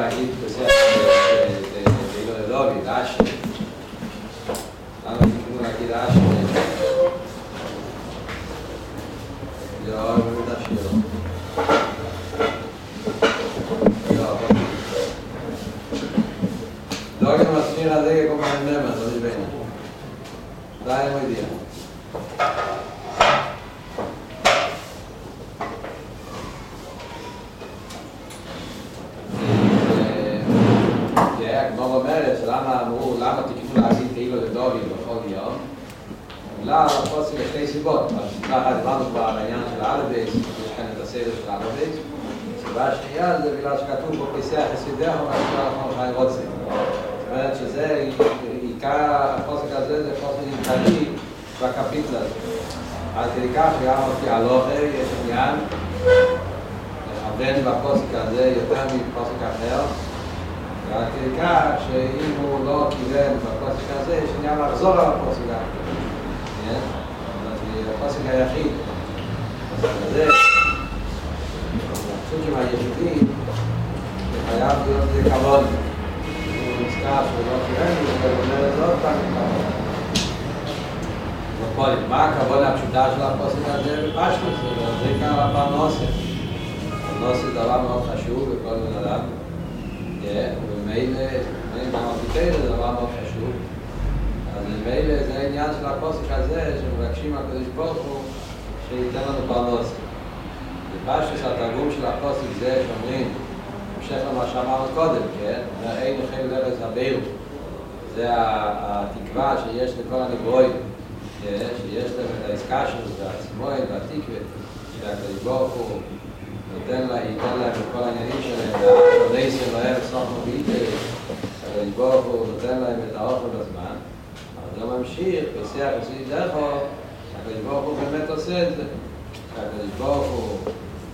להגיד בזה ואילו ללוביד, אשר. למה תקנו להגיד אשר? לא, לא אשר. לא, לא. לא גם מסמיר על זה כמו הנמר, לא נבנה. די מודיע. סיבות, אז דיברנו כבר בעניין של האלבייס, יש כאן את הסדר של האלבייס. הסיבה השנייה זה בגלל שכתוב פה פיסח חסידך ומאשר לכם חיים רוצים. זאת אומרת שזה, עיקר החוסק הזה זה חוסק עיקרי בקפיטל הזה. אז ככה שגם אותי הלוחר יש עניין לכוון בחוסק הזה יותר מבחוסק אחר. ועד ככה שאם הוא לא קיבל בחוסק הזה יש עניין לחזור על החוסק הזה. הפוסק היחיד, הפוסק הזה, הפסוק של היחידים, חייב להיות זה כבוד. הוא נזכר שלא קירנו, הוא אומר את זה עוד פעם כבוד. מה הכבוד הפשוטה של הפוסק הזה? פשוט, זה עיקר הפעם נוסף. נוסף דבר מאוד חשוב בכל בן אדם. ובמילא, גם הפיקר זה דבר מאוד חשוב. אז למילא זה העניין של הפוסק הזה, שמבקשים הקדוש ברוך הוא שייתן לנו פרנסה. בפשטוס התרגום של הפוסק זה שאומרים, המשך למה שאמרנו קודם, כן? אין חייב ארץ הבאר. זה התקווה שיש לכל הנברואים, שיש להם את העסקה שלו, זה עצמוי, זה התקווה, שהקדוש ברוך הוא ייתן להם את כל העניינים שלהם, והעוני שלהם, סוכנו ביטל, הקדוש ברוך הוא נותן להם את האוכל בזמן. לא ממשיך, פסח עשוי דרכו, שהקדוש ברוך הוא באמת עושה את זה. שהקדוש ברוך הוא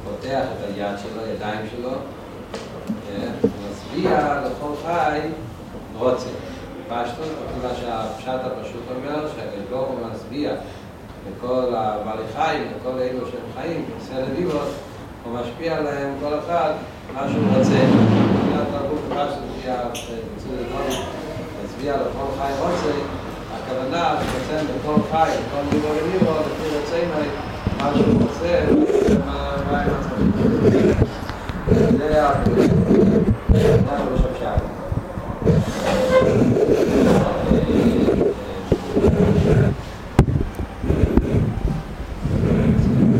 פותח את היד שלו, ידיים שלו, ומצביע לכל חי רוצה. פשטות, כמה שהפשט הפשוט אומר, שהקדוש ברוך הוא מצביע לכל בעלי חיים, לכל אלו שהם חיים, עושה לביבות, הוא משפיע להם כל אחד מה שהוא רוצה. התרגום בפשטות מצביע לכל חי רוצה, הכוונה שרוצה לכל חי, לכל דיבור ודיבור, לפי רוצה מה שהוא רוצה, מה הם מצבים. זה היה הפרק. זה היה ראש הפשעת.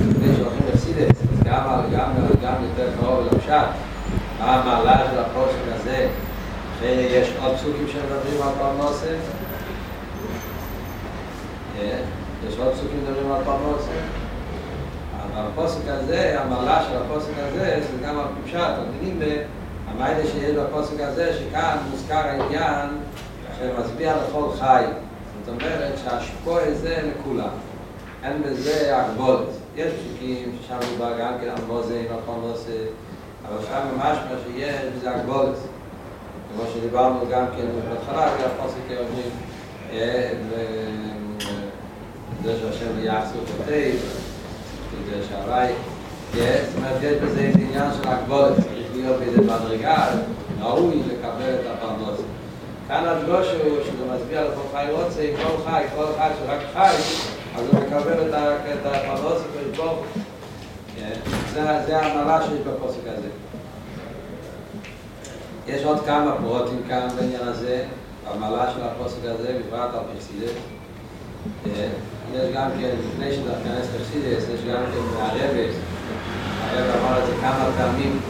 לפני שהולכים לפסידס, אז גם יותר קרוב לפשעת. מה המעלה של הפרושק הזה? שיש עוד פסוקים שמדברים על פעם נוסף? יש עוד פסוקים מדברים על פרנסה, אבל הפוסק הזה, המעלה של הפוסק הזה, זה גם הפשט, מבינים במעלה שיש בפוסק הזה, שכאן מוזכר העניין שמצביע לכל חי. זאת אומרת שהשפוע הזה לכולם, אין בזה הגבולת. יש פסוקים ששם מדובר גם כן על מוזם, על פרנסה, אבל שם ממש מה שיש בזה הגבולת. כמו שדיברנו גם כן בהתחלה, זה הפוסק היומי, זה שהשם יעשו אותי, זה שהווי, זאת אומרת, יש בזה איזה עניין של הגבולת, צריך להיות באיזה מדרגה, ראוי לקבל את הפרנסה. כאן הדגוש הוא שזה מצביע לכל חי רוצה, אם כל חי שרק חי, אז הוא מקבל את הפרנסה ולבור. זה המעלה שיש בפוסק הזה. יש עוד כמה פרוטים כאן בעניין הזה, המעלה של הפוסק הזה, בפרט על פרסידס. יש גם כן, לפני שתכנס פרסידס, יש גם כן מהרבס. הרב אמר את זה כמה פעמים.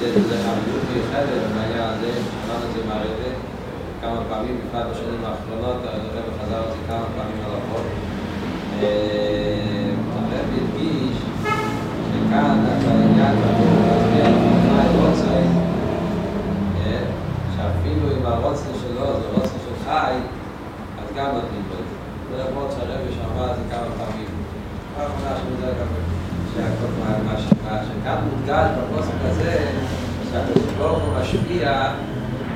זה חמידות מיוחדת, בעניין הזה, שמענו את זה מהרבס. כמה פעמים, בפרט בשנים האחרונות, הרב חזר את זה כמה פעמים על החוק. הרב הדגיש שכאן, העניין כתוב, להצביע לפרסמה את רוצה, שאפילו אם הרוצה שלו זה רוצה של חי, אז גם נותנים בו את זה. זה למרות שהרבי שאמר את זה כמה פעמים. פעם אחרונה שמודע גם שהכל מה שקרה, שכאן מודגש בפוסק הזה, שהקדוש משפיע,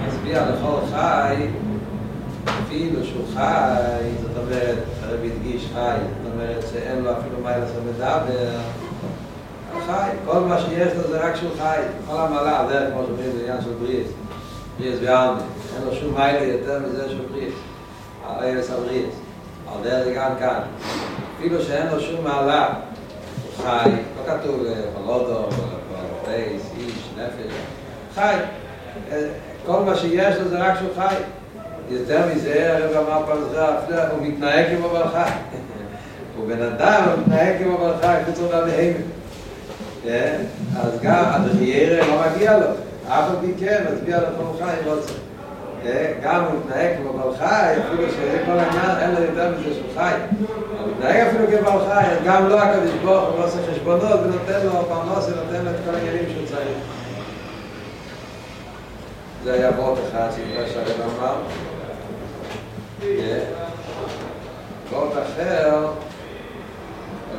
מצביע לכל חי, אפילו שהוא חי, זאת אומרת, הרבי הדגיש חי, זאת אומרת שאין לו אפילו מה לעשות מדבר, אז חי, כל מה שיש לו זה רק שהוא חי, כל המעלה, זה כמו שאומרים לעניין של בריס, בריס וארמי, אין לו שום מיילה יותר מזה של בריס, הרייס הבריס, הרדל זה גם כאן, אפילו שאין לו שום מעלה, הוא חי, לא כתוב לפלודו, לפלודייס, איש, נפש, חי, כל מה שיש לו זה רק שהוא חי, יותר מזה, הרב אמר פעם זכר, הוא מתנהג כמו בעל חי. הוא בן אדם, הוא מתנהג כמו בעל חי, חוץ עולה בהימן. אז גם הדחיירה לא מגיע לו, אף אחד מכן מצביע לכל חי, אם רוצה. גם הוא מתנהג כמו בעל חי, אפילו שכל עניין אין לו יותר מזה שהוא חי. הוא מתנהג אפילו כבעל חי, גם לא הקדוש ברוך הוא עושה חשבונות, ונותן לו פרנס, ונותן לו את כל העניינים שהוא צריך. זה היה בוט אחד, סביבה שהרב אמר. בוט אחר,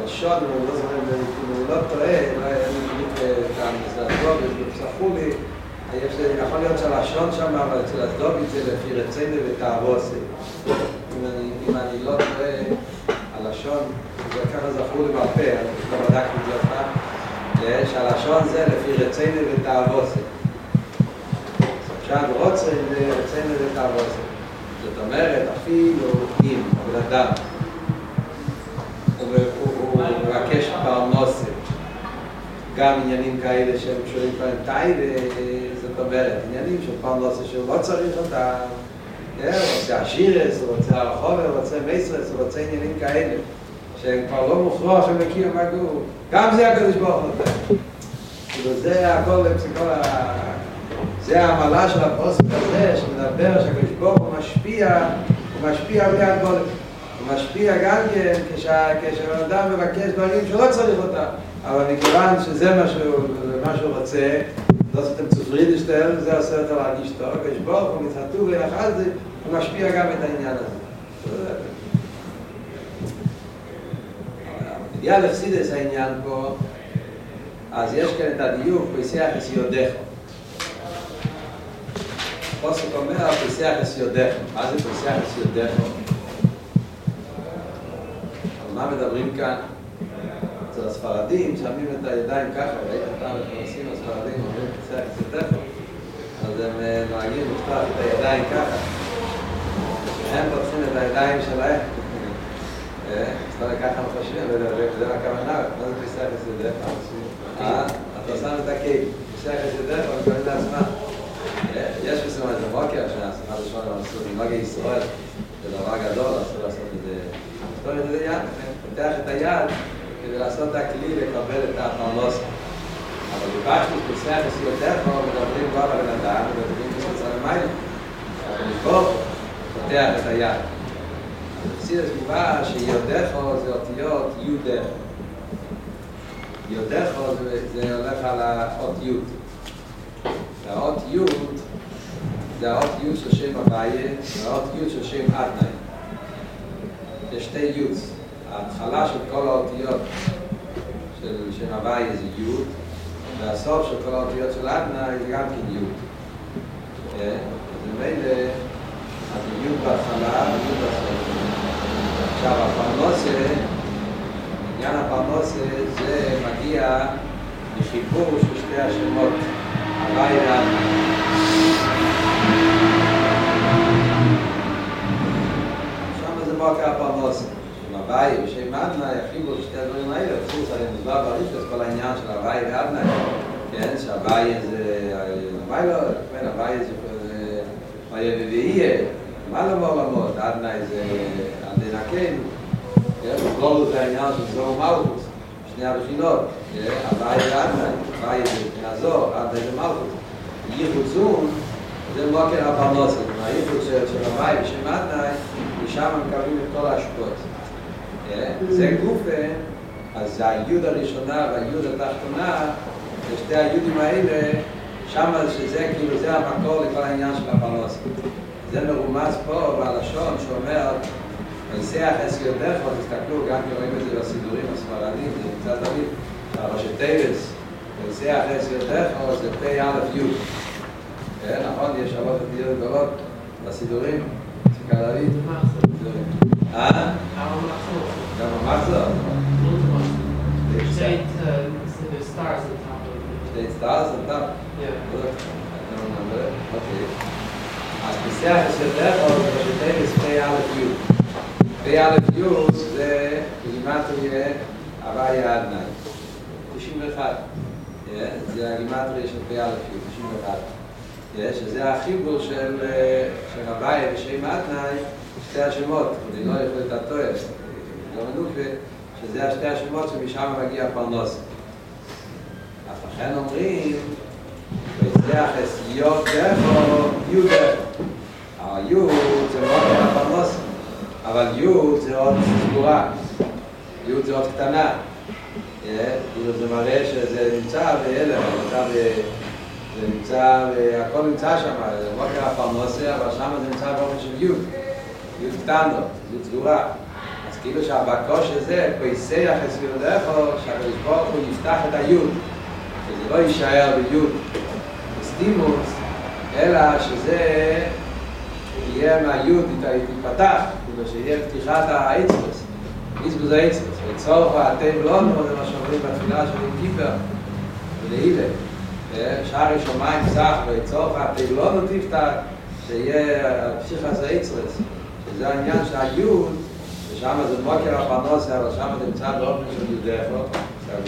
הלשון, אני לא טועה, אין לי כאן לזדוביץ, ופסחו לי, יכול להיות שהלשון שם, אבל אצל הזדוביץ זה לפי רצייני ותעבוסי. אם אני לא טועה, הלשון, ככה זכרו לי בפה, אני לא בדקתי את זה אותה, שהלשון זה לפי רצייני ותעבוסי. שעד רוצים ורצים לדעת הרוצים. זאת אומרת, אפילו אם אדם הוא מבקש פרנסה, גם עניינים כאלה שהם שואלים פעם תאילה, זאת אומרת, עניינים של פרנסה שהוא לא צריך אותם, הוא רוצה עשירס, הוא רוצה הרחובר, הוא רוצה מייסרס, הוא רוצה עניינים כאלה, שהם כבר לא מוכרח, הם מכיר מה גאו. גם זה הקדוש ברוך הוא. וזה הכל, זה העמלה של הפוסק הזה שמדבר שהקדוש ברוך הוא משפיע, הוא משפיע מהגולם. הוא משפיע גם כן כשאדם מבקש דברים שלא צריך אותם. אבל מכיוון שזה מה שהוא רוצה, לא עשיתם צופריד אשתל, זה עושה אותה להגיש טוב. הקדוש ברוך הוא מתחתוב ולאחד זה, הוא משפיע גם את העניין הזה. בגלל לחסידס העניין פה, אז יש כאן את הדיוק, פייסח יסיודך. הפוסק אומר, פסח יסיודך. מה זה פסח יסיודך? על מה מדברים כאן? אצל הספרדים, שמים את הידיים ככה, ראית אותם עושים הספרדים, אומרים פסח יסיודך. אז הם נוהגים לפתוח את הידיים ככה. הם פותחים את הידיים שלהם. אז לא ככה מחשבים, וזה רק הכוונה, מה זה פסח יסיודך? אתה שם את הקייק, פסח יסיודך, אבל קוראים לעצמה. יש מסוים את המוקר, שהספרד השמונה עשו מנוגע ישראל, זה דבר גדול, עשו לעשות את זה. תפתור את זה יד, פותח את היד כדי לעשות את הכלי לקבל את הפרנוסה. אבל בבשתי פוסח יסיודך, מדברים כבר על בן אדם, מדברים בשביל המים, אבל לבוא, פותח את היד. הפסיד הסביבה שיודך זה אותיות יודך. יודך זה הולך על האות יוד. האות יוד זה האות יוד של שם הבעיה והאות יוד של שם עדנאי. יש שתי יוד. ההתחלה של כל האותיות של שם הבעיה זה יוד, והסוף של כל האותיות של עדנאי זה גם כן יוד. ומילא, אז יוד בהתחלה ויוד בסוף. עכשיו הפרנסה, עניין הפרנסה זה מגיע לחיבור של שתי השמות. הבאי ועדנאי. שם זה מוקר הפרנסה. עם הבאי ושם עדנאי יחיבו שתי הדברים האלה, חוץ על המזבר ברישת כל העניין של הבאי ועדנאי. כן, שהבאי זה... הבאי לא... כן, הבאי זה... היבא ויהיה. מה לא בעולמות? עדנאי זה... עדנקן. כן, ובלולו זה העניין של זו ומלכוס. שני הבחינות, הבאי ועדנאי, הבאי זה נעזור, עדנאי זה מלכות. ייחוצון זה מוקר הפרנסה, מהייחוץ של הבאי ושם עדנאי, משם מקבלים את כל ההשפעות. זה גופה, אז זה היוד הראשונה והיוד התחתונה, ושתי היודים האלה, שם שזה כאילו זה המקור לכל העניין של הפרנסה. זה מרומז פה בלשון שאומר, פסח יסיודך, אבל תסתכלו, גם רואים את זה בסידורים הספרדיים, זה קצת תמיד, הראשי טייבס, פסח יסיודך, אבל זה פ"א-י'. נכון, יש אבות ותגידות גדולות בסידורים, סיקה דוד. סידורים. אה? גם המחזור. גם המחזור? לא תמחזור. זה את סבסטר, stars at the top of it. Eight stars on top? Yeah. Look, I don't remember it. Okay. הפסח של דרוב, שתגס פי א' י' פי א' י' זה כלימת יהיה הווי העדנאי 91 זה הגימטריה של פי א' י' 91 שזה החיבור של הווי ושם העדנאי שתי השמות, אני לא יכול את התואר לא מנוקה, שזה השתי השמות שמשם מגיע פרנוס אף לכן אומרים פסח אסיות דרוב י' דרוב היו זה מאוד מאוד פרנוס, אבל יו זה עוד סגורה, יו זה עוד קטנה. זה מראה שזה נמצא בהלם, זה נמצא, הכל נמצא שם, זה לא קרה פרנוסה, אבל שם זה נמצא באופן של יו, יו קטנו, יו סגורה. אז כאילו שהבקוש הזה, פייסח הסביר דרכו, שהרשבור הוא יפתח את היו, שזה לא יישאר ביו, בסטימוס, אלא שזה יהיה מהיוד, יתפתח, כאילו שיהיה פתיחת האיצבוס. איצבוס זה איצבוס. וצורך והאתם לא נורא, זה מה שאומרים בתפילה של גיפר ולהילה. שערי שומעים סך, וצורך והאתם לא נותיפתח, שיהיה פשיחס האיצבוס. שזה העניין שהיוד, ושם זה מוקר הפרנוסה, אבל שם זה נמצא באופן של יודחו,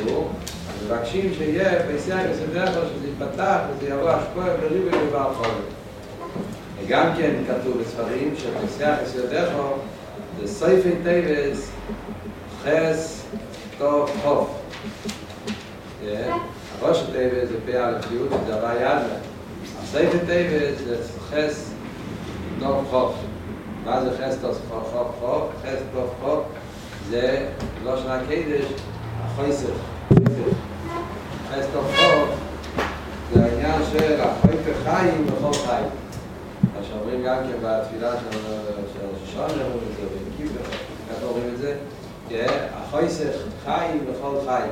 סגור. אז מבקשים שיהיה פייסיה וסדחו, שזה יתפתח, וזה יבוא השפוע וריבי ובר חולת. גם כן כתוב בספרים שפסח יסודכו זה סייפי טייבס חס טוב חוף הראש הטייבס זה פי א' י' זה הבא ידלה הסייפי טייבס זה חס טוב חוף מה זה חס טוב חוף? חס טוב חוף זה לא שנה קדש החויסך חס טוב חוף זה העניין של החויפך חיים וחוף חיים שאומרים גם כן בתפילה של שושנה, אומרים את זה, החויסך חיים וכל חיים,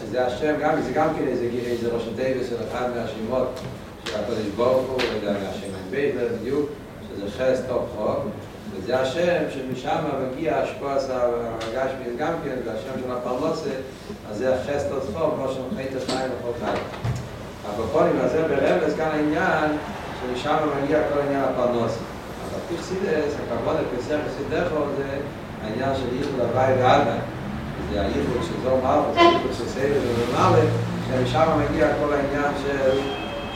שזה השם, זה גם כן איזה ראש הטבע של אחד מהשמות, שהקודש ברוך הוא, השם בית, בדיוק, שזה חס טוב חוק, וזה השם שמשם מגיע השפועס הגשמי גם כן, והשם של הפרנוסה, אז זה החס טוב חוק, כמו שמחית חיים וכל חיים. הפרפונים, אז זה ברמז כאן העניין, ומשם מגיע כל עניין הפרנוסה. אבל תכסידס, הכבוד לפסח וסדחו זה העניין של ייחוד הווי ועדה. זה הייחוד שזו מרפס, הייחוד שסייבס ומרלת, שמשם מגיע כל העניין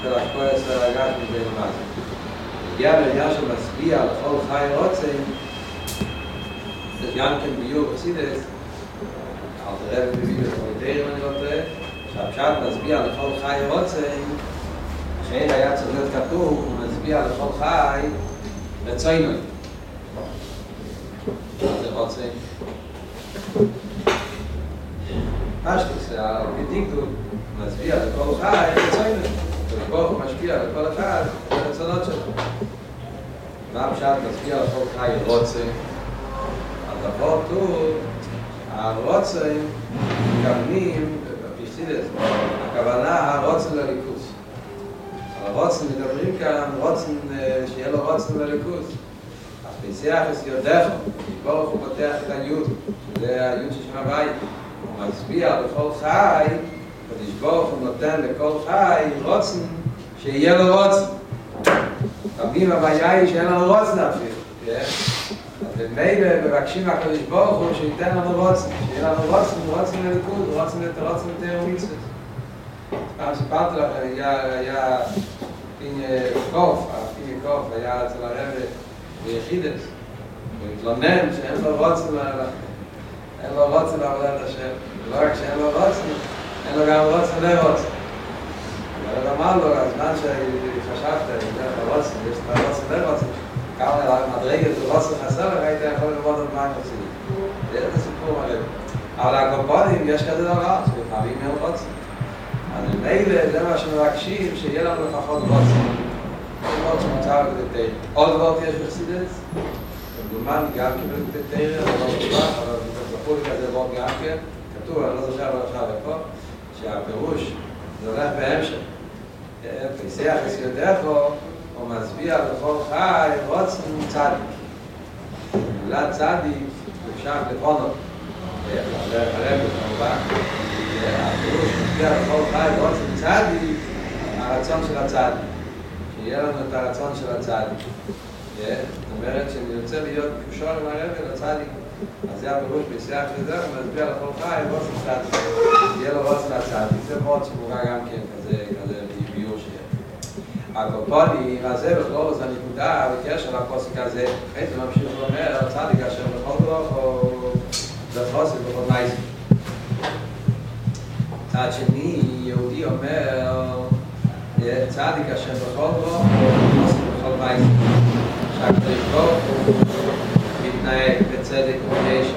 של הכפועס הרגש מבין המאזן. הגיע לעניין שמצביע על כל חי רוצים, זה גם כן ביור תכסידס, אבל תראה בביבי וקומיטרים אני לא תראה, שהפשט מצביע על כל חי רוצים, שאין היה צודד כתוב, הוא מצביע לכל חי רצוינוי. זה רוצה. פשטוס, הרבידיקטון, מצביע לכל חי רצוינוי. ובו משפיע לכל אחד ברצונות שלו. מה פשט מצביע לכל חי רוצה? אז עבור טוב, הרוצים מקבלים בפשטידס. הכוונה הרוצה לליכוס. הרוצן מדברים כאן, רוצן, שיהיה לו רוצן לליכוז. אז פסח יסודכו, ברוך הוא פותח את היוד, שזה היוד ששם הבית. הוא מצביע לכל חי, ותשבוך הוא נותן לכל חי רוצן, שיהיה לו רוצן. רבים הבעיה היא שאין לנו רוצן אפילו. אז במילא מבקשים הקדוש ברוך הוא שייתן לנו רוצן, שיהיה לנו רוצן, רוצן לליכוז, רוצן לתאר ומצוות. פעם שפרת לך, היה פיניה קוף, היה אצל הרב ביחידס, הוא התלונן שאין לו רוצן לעבודת השם, ולא רק שאין לו רוצן, אין לו גם רוצן לרוצן. אבל אמר לו, הזמן שחשבת, אם דרך הרוצן, יש לך רוצן לרוצן, כמה מדרגת ורוצן חסר לך, היית יכול ללמוד על מה הם רוצים. זה את הסיפור עליו. אבל הקופונים יש כזה דבר, שפעמים אין רוצן. אז מילא זה מה שמבקשים, שיהיה לנו לפחות רוצן. זה עוד שמוצר בקטטריה. עוד ועוד יש בחסידס? בגלומן גם קיבל בקטטריה, זה לא מובח, אבל תצטרכו לכזה ועוד גם כן. כתוב, אני לא זוכר אבל עכשיו לפה, שהפירוש זה הולך בהמשך. פסח יסודכו, הוא מצביע לכל חי, רוצן צדיק. מילה צדיק, אפשר לפונו. זה הולך הרב, כמובן. שהפירוש מגיע לכל חי באופן צעדי, הרצון של הצעדי. שיהיה לנו את הרצון של הצעדי. זאת אומרת, שאני רוצה להיות קשור עם הרבל הצעדי. אז זה הפירוש בישיח לזה, הוא מסביע לכל חי באופן צעדי. שיהיה לו רוצן הצעדי. זה מאוד שמורה גם כן כזה ביור שיהיה. הקופונים, אז זה בכלול, זה נקודה בקשר לפוסק הזה. איזה ממשיך ואומר, הצעדי כאשר בכל דוח או... זה פוסק בכל מייסק. צעד שני, יהודי אומר, צעדיק השם בכל בו, הוא עושה בכל מייס. שהקדוש ברוך הוא מתנהג בצדק ונשע.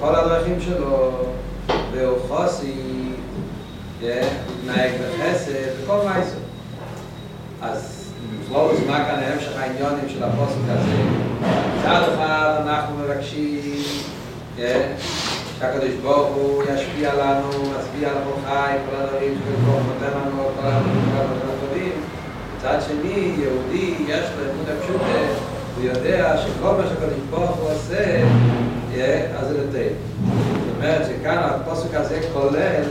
כל הדרכים שלו, והוא חוסי, מתנהג בחסד, בכל מייס. אז לא הוזמה כאן המשך העניונים של הפוסק הזה. צעד אחד אנחנו מבקשים, שהקדוש ברוך הוא ישפיע לנו, מצביע לנו חי, כל הדברים שבקום נותן לנו, כל הדברים הטובים. מצד שני, יהודי, יש לו אימות הפשוטה, הוא יודע שכל מה שהקדוש ברוך הוא עושה, אז זה לטייל. זאת אומרת שכאן הפסוק הזה כולל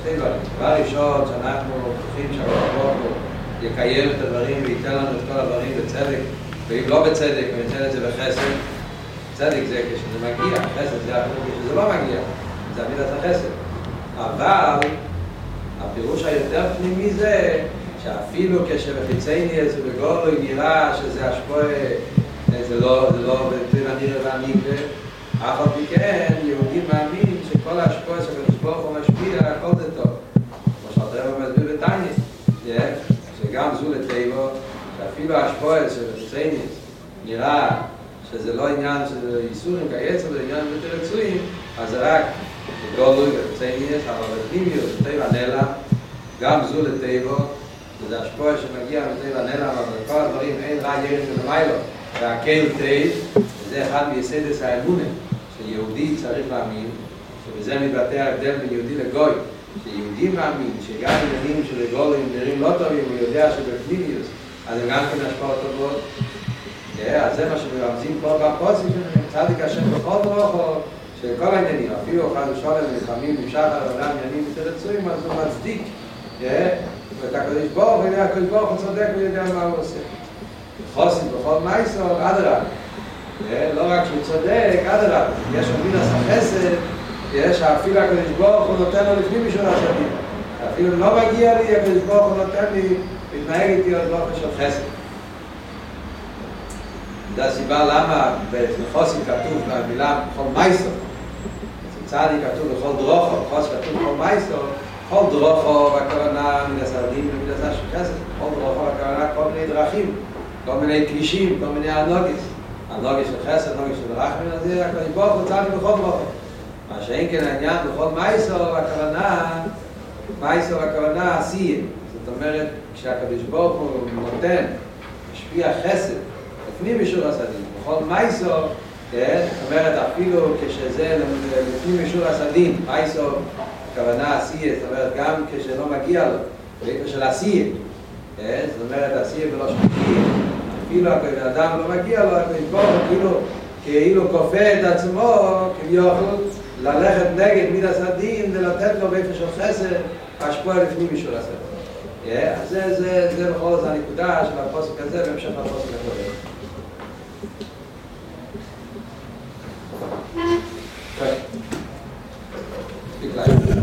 שתי דברים. דבר ראשון, שאנחנו חושבים שהקדוש ברוך הוא יקיים את הדברים וייתן לנו את כל הדברים בצדק, ואם לא בצדק, הוא ייתן את זה בחסד. צדק זה כשזה מגיע, חסד זה אפילו כשזה לא מגיע, זה עמידת החסד. אבל הפירוש היותר פנימי זה שאפילו כשבחיצי נהיה זה בגולו נראה שזה השפוע, זה לא בטבע נראה והנגלה, אף על פי כן יהודי מאמין שכל השפוע שבנשפוך הוא משפיע, הכל זה טוב. כמו שאתה מסביר בטניה, שגם זו לטבעו, שאפילו השפוע שבחיצי נהיה נראה שזה לא עניין של איסורים כעצר, זה עניין יותר רצויים, אז זה רק גולוי וצייניאס, אבל בפנימיות, בטבע נלע, גם זו לטבע, וזה השפוע שמגיע מטבע נלע, אבל בכל הדברים אין רע ירד ולמיילו, והקל טבע, וזה אחד מייסדס האמונה, שיהודי צריך להאמין, שבזה מתבטא ההבדל בין יהודי לגוי, שיהודי מאמין, שגם עניינים של גולוי נראים לא טובים, הוא יודע שבפנימיות, אז הם גם כן השפעות טובות, אז זה מה שמרמזים פה בפוסק, צדיק השם בכל דרוכו, שכל העניינים, אפילו אחד ושולם נלחמים, נמשך על עולם עניינים ותרצויים, אז הוא מצדיק. ואת הקדוש ברוך, הנה הקדוש ברוך הוא צודק ויודע מה הוא עושה. חוסן בכל מייסור, עד רב. לא רק שהוא צודק, עד רב. יש עמיד הסחסת, שאפילו הקדוש ברוך הוא נותן לו לפני מישהו השנים. אפילו לא מגיע לי, הקדוש ברוך הוא נותן לי, מתנהג איתי עוד לא משהו חסד. זו הסיבה למה בחוסן כתוב במילה בכל מייסו. צדיק כתוב בכל דרוכו, חוסן כתוב בכל מייסו, כל דרוכו והכוונה מן הסרדים ומן הסרשקסת, כל דרוכו והכוונה כל מיני דרכים, כל מיני כבישים, כל מיני הנוגס. הנוגס של חסד, הנוגס של רחמן, אז זה הקדוש ברוך הוא צדיק בכל דרוכו. מה שאין כן העניין בכל מייסו, הכוונה עשייה. זאת אומרת, כשהקדוש ברוך הוא נותן, משפיע חסד, לפני מישור הסדים, בכל מייסו, זאת אומרת, אפילו כשזה לפני מישור הסדים, מייסו, הכוונה עשייה, זאת אומרת, גם כשלא מגיע לו, בעיקר של עשייה, זאת אומרת, עשייה ולא שמגיע, אפילו האדם לא מגיע לו, כאילו כופה את עצמו, כביכול, ללכת נגד מן הסדים, ולתת לו בעיקר של חסד, השפוע לפני מישור הסדים. אז זה בכל זאת הנקודה של הפוסק הזה, בהמשך הפוסק הזה. Big life.